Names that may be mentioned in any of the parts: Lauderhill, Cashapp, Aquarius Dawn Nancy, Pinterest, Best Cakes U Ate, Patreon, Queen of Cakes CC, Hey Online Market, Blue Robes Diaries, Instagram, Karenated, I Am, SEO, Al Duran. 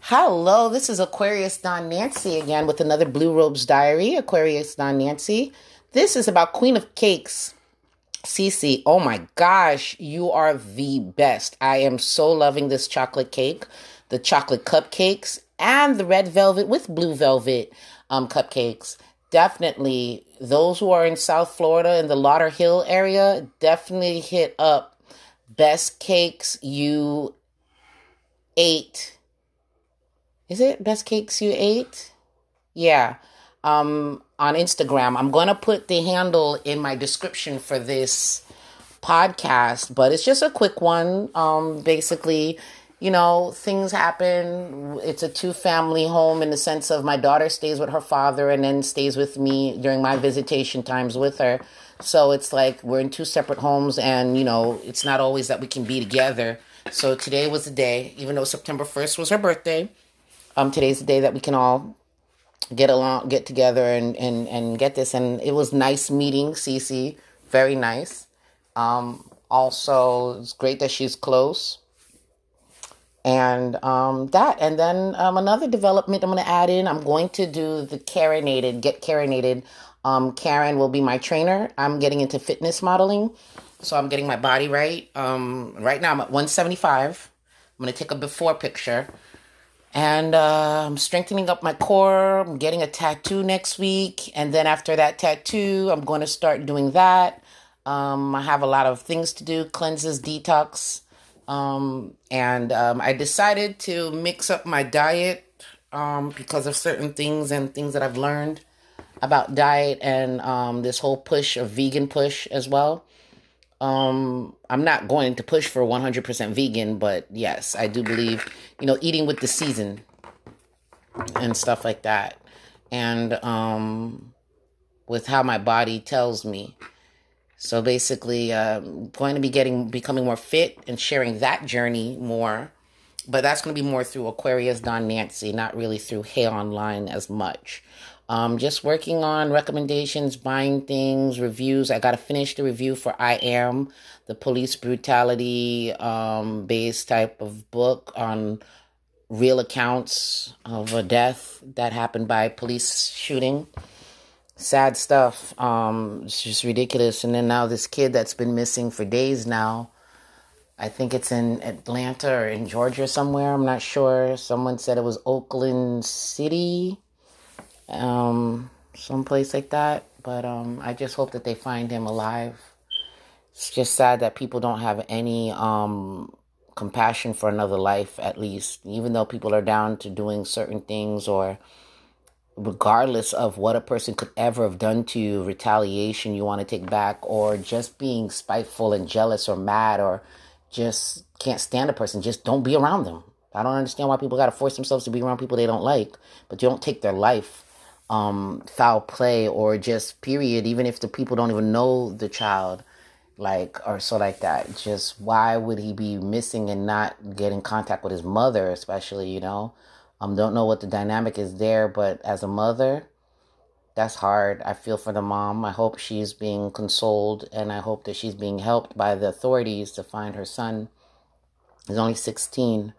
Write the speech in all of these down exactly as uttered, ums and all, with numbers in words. Hello, this is Aquarius Dawn Nancy again with another Blue Robes Diary. Aquarius Dawn Nancy. This is about Queen of Cakes C C. Oh my gosh, you are the best. I am so loving this chocolate cake, the chocolate cupcakes, and the red velvet with blue velvet um, cupcakes. Definitely, those who are in South Florida in the Lauderhill area, definitely hit up Best Cakes U Ate. Is it Best Cakes U Ate? Yeah. Um, on Instagram. I'm going to put the handle in my description for this podcast, but it's just a quick one. Um, basically, you know, things happen. It's a two-family home in the sense of my daughter stays with her father and then stays with me during my visitation times with her. So it's like we're in two separate homes and, you know, it's not always that we can be together. So today was the day, even though September first was her birthday. Um, today's the day that we can all get along, get together and, and, and get this. And it was nice meeting Cece. Very nice. Um, also, it's great that she's close. And um, that. And then um, another development I'm going to add in. I'm going to do the Karenated, get Karenated. Um, Karen will be my trainer. I'm getting into fitness modeling. So I'm getting my body right. Um, right now I'm at one seventy-five. I'm going to take a before picture. And uh, I'm strengthening up my core. I'm getting a tattoo next week. And then after that tattoo, I'm going to start doing that. Um, I have a lot of things to do. Cleanses, detox. Um, and um, I decided to mix up my diet um, because of certain things and things that I've learned about diet and um, this whole push of vegan push as well. Um, I'm not going to push for one hundred percent vegan, but yes, I do believe, you know, eating with the season and stuff like that. And, um, with how my body tells me. So basically, uh, I'm going to be getting, becoming more fit and sharing that journey more, but that's going to be more through Aquarius Dawn Nancy, not really through Hey Online as much. Um, just working on recommendations, buying things, reviews. I got to finish the review for I Am, the police brutality um, based type of book on real accounts of a death that happened by police shooting. Sad stuff. Um, it's just ridiculous. And then now this kid that's been missing for days now. I think it's in Atlanta or in Georgia somewhere. I'm not sure. Someone said it was Oakland City. Um, someplace like that, but, um, I just hope that they find him alive. It's just sad that people don't have any, um, compassion for another life, at least, even though people are down to doing certain things or regardless of what a person could ever have done to you, retaliation you want to take back, or just being spiteful and jealous or mad, or just can't stand a person. Just don't be around them. I don't understand why people got to force themselves to be around people they don't like, but you don't take their life. Um, foul play or just period, even if the people don't even know the child, like, or so like that. Just why would he be missing and not get in contact with his mother, especially, you know? Um, don't know what the dynamic is there, but as a mother, that's hard. I feel for the mom. I hope she's being consoled and I hope that she's being helped by the authorities to find her son. He's only sixteen.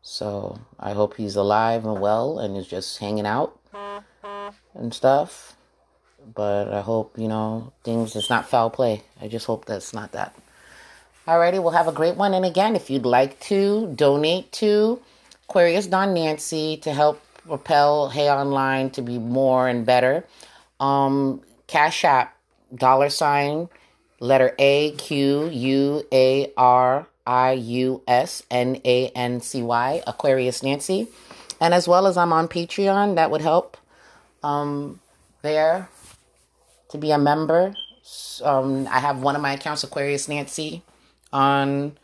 So I hope he's alive and well and is just hanging out and stuff, but I hope, you know, things, it's not foul play. I just hope that's not that. Alrighty, well, have a great one. And again, if you'd like to donate to Aquarius Dawn Nancy to help propel Hey Online to be more and better, um, Cashapp, dollar sign, letter A, Q, U, A, R, I, U, S, N, A, N, C, Y, Aquarius Nancy. And as well as I'm on Patreon, that would help. Um, there to be a member. Um, I have one of my accounts, Aquarius Nancy, on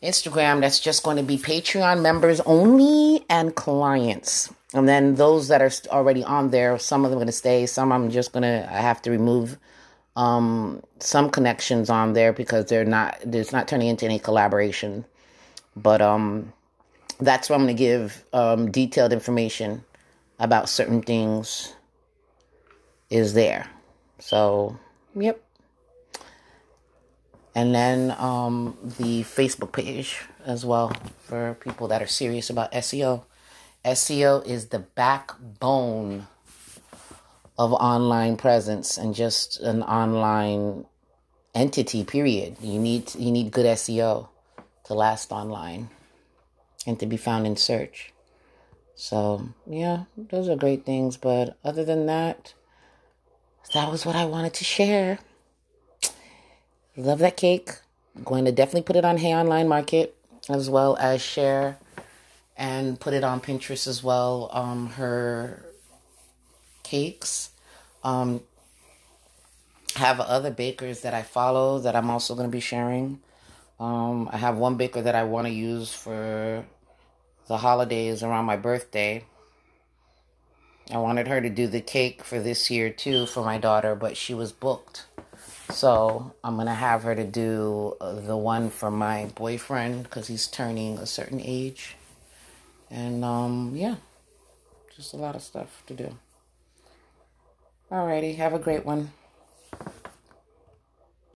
Instagram. That's just going to be Patreon members only and clients. And then those that are already on there, some of them are going to stay. Some I'm just going to, I have to remove, um, some connections on there because they're not, it's not turning into any collaboration, but, um, that's where I'm going to give, um, detailed information about certain things is there. So, yep. And then um, the Facebook page. as well for people that are serious about S E O. S E O is the backbone of online presence and just an online entity, period. You need you need good S E O to last online and to be found in search. So, yeah, those are great things. But other than that, that was what I wanted to share. Love that cake. I'm going to definitely put it on Hey Online Market as well as share and put it on Pinterest as well. Um, her cakes. Um, have other bakers that I follow that I'm also going to be sharing. Um, I have one baker that I want to use for the holidays around my birthday. I wanted her to do the cake for this year too for my daughter, but she was booked. So I'm going to have her to do the one for my boyfriend because he's turning a certain age. And um, yeah, just a lot of stuff to do. Alrighty, have a great one.